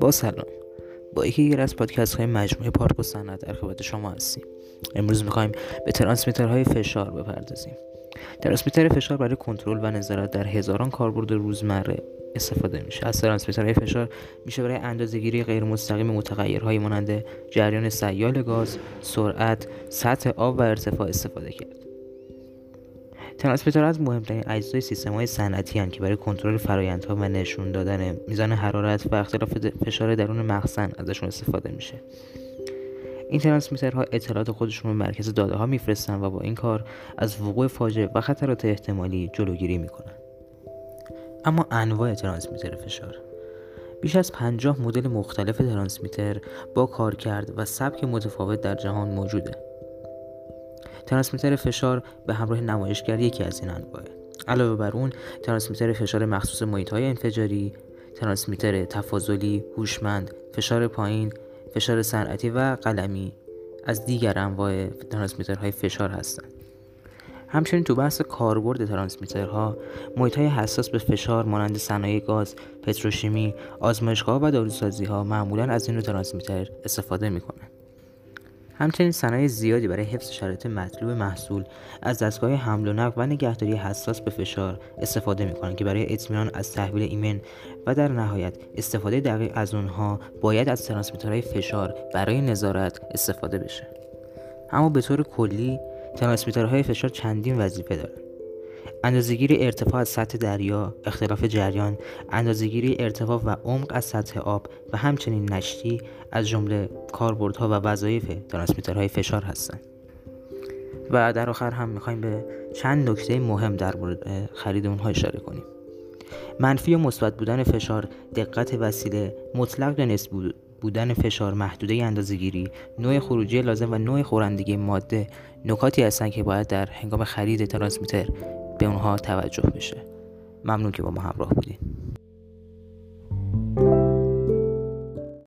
با سلام، با یکی دیگر از پادکست های مجموعه پارک و صنعت در خدمت شما هستیم. امروز میخوایم به ترانسمیترهای فشار بپردازیم. ترانسمیتر فشار برای کنترل و نظارت در هزاران کاربرد روزمره استفاده میشه. از ترانسمیترهای فشار میشه برای اندازه‌گیری غیر مستقیم متغیرهایی مانند جریان سیال گاز، سرعت، سطح آب و ارتفاع استفاده کرد. ترانسمیترها از مهمترین اجزای سیستم‌های صنعتی هستند که برای کنترل فرآیندها و نشون دادن میزان حرارت و اختلاف فشار درون مخزن ازشون استفاده میشه. این ترانسمیترها اطلاعات خودشون رو مرکز داده‌ها میفرستن و با این کار از وقوع فاجعه و خطرات احتمالی جلوگیری میکنن. اما انواع ترانسمیتر فشار، بیش از 50 مدل مختلف ترانسمیتر با کارکرد و سبک متفاوت در جهان موجوده. ترانسمیتر فشار به همراه نمایشگر یکی از این انواع. علاوه بر اون، ترانسمیتر فشار مخصوص محیط‌های انفجاری، ترانسمیتر تفاضلی، هوشمند، فشار پایین، فشار صنعتی و قلمی از دیگر انواع ترانسمیترهای فشار هستند. همچنین تو بحث کاربرد ترانسمیترها، محیط‌های حساس به فشار مانند صنایع گاز، پتروشیمی، آزمایشگاه‌ها و داروسازی‌ها معمولاً از این نوع ترانسمیتر استفاده می‌کنند. همچنین صنایع زیادی برای حفظ شرایط مطلوب محصول از دستگاه‌های حمل و نقل و نگهداری حساس به فشار استفاده می‌کنند که برای اطمینان از تحویل ایمن و در نهایت استفاده دقیق از اونها باید از ترانسمیترهای فشار برای نظارت استفاده بشه. اما به طور کلی ترانسمیترهای فشار چندین وظیفه دارند: اندازه‌گیری ارتفاع از سطح دریا، اختلاف جریان، اندازه‌گیری ارتفاع و عمق از سطح آب و همچنین نشتی از جمله کاربردها و وظایف ترانسمیترهای فشار هستند. و در آخر هم می‌خوایم به چند نکته مهم در مورد خرید اونها اشاره کنیم. منفی و مثبت بودن فشار، دقت وسیله، مطلق و نسبی بودن فشار، محدوده اندازه‌گیری، نوع خروجی لازم و نوع خورندگی ماده نکاتی هستند که باید در هنگام خرید ترانسمیتر به اونها توجه بشه. ممنون که با ما همراه بودید.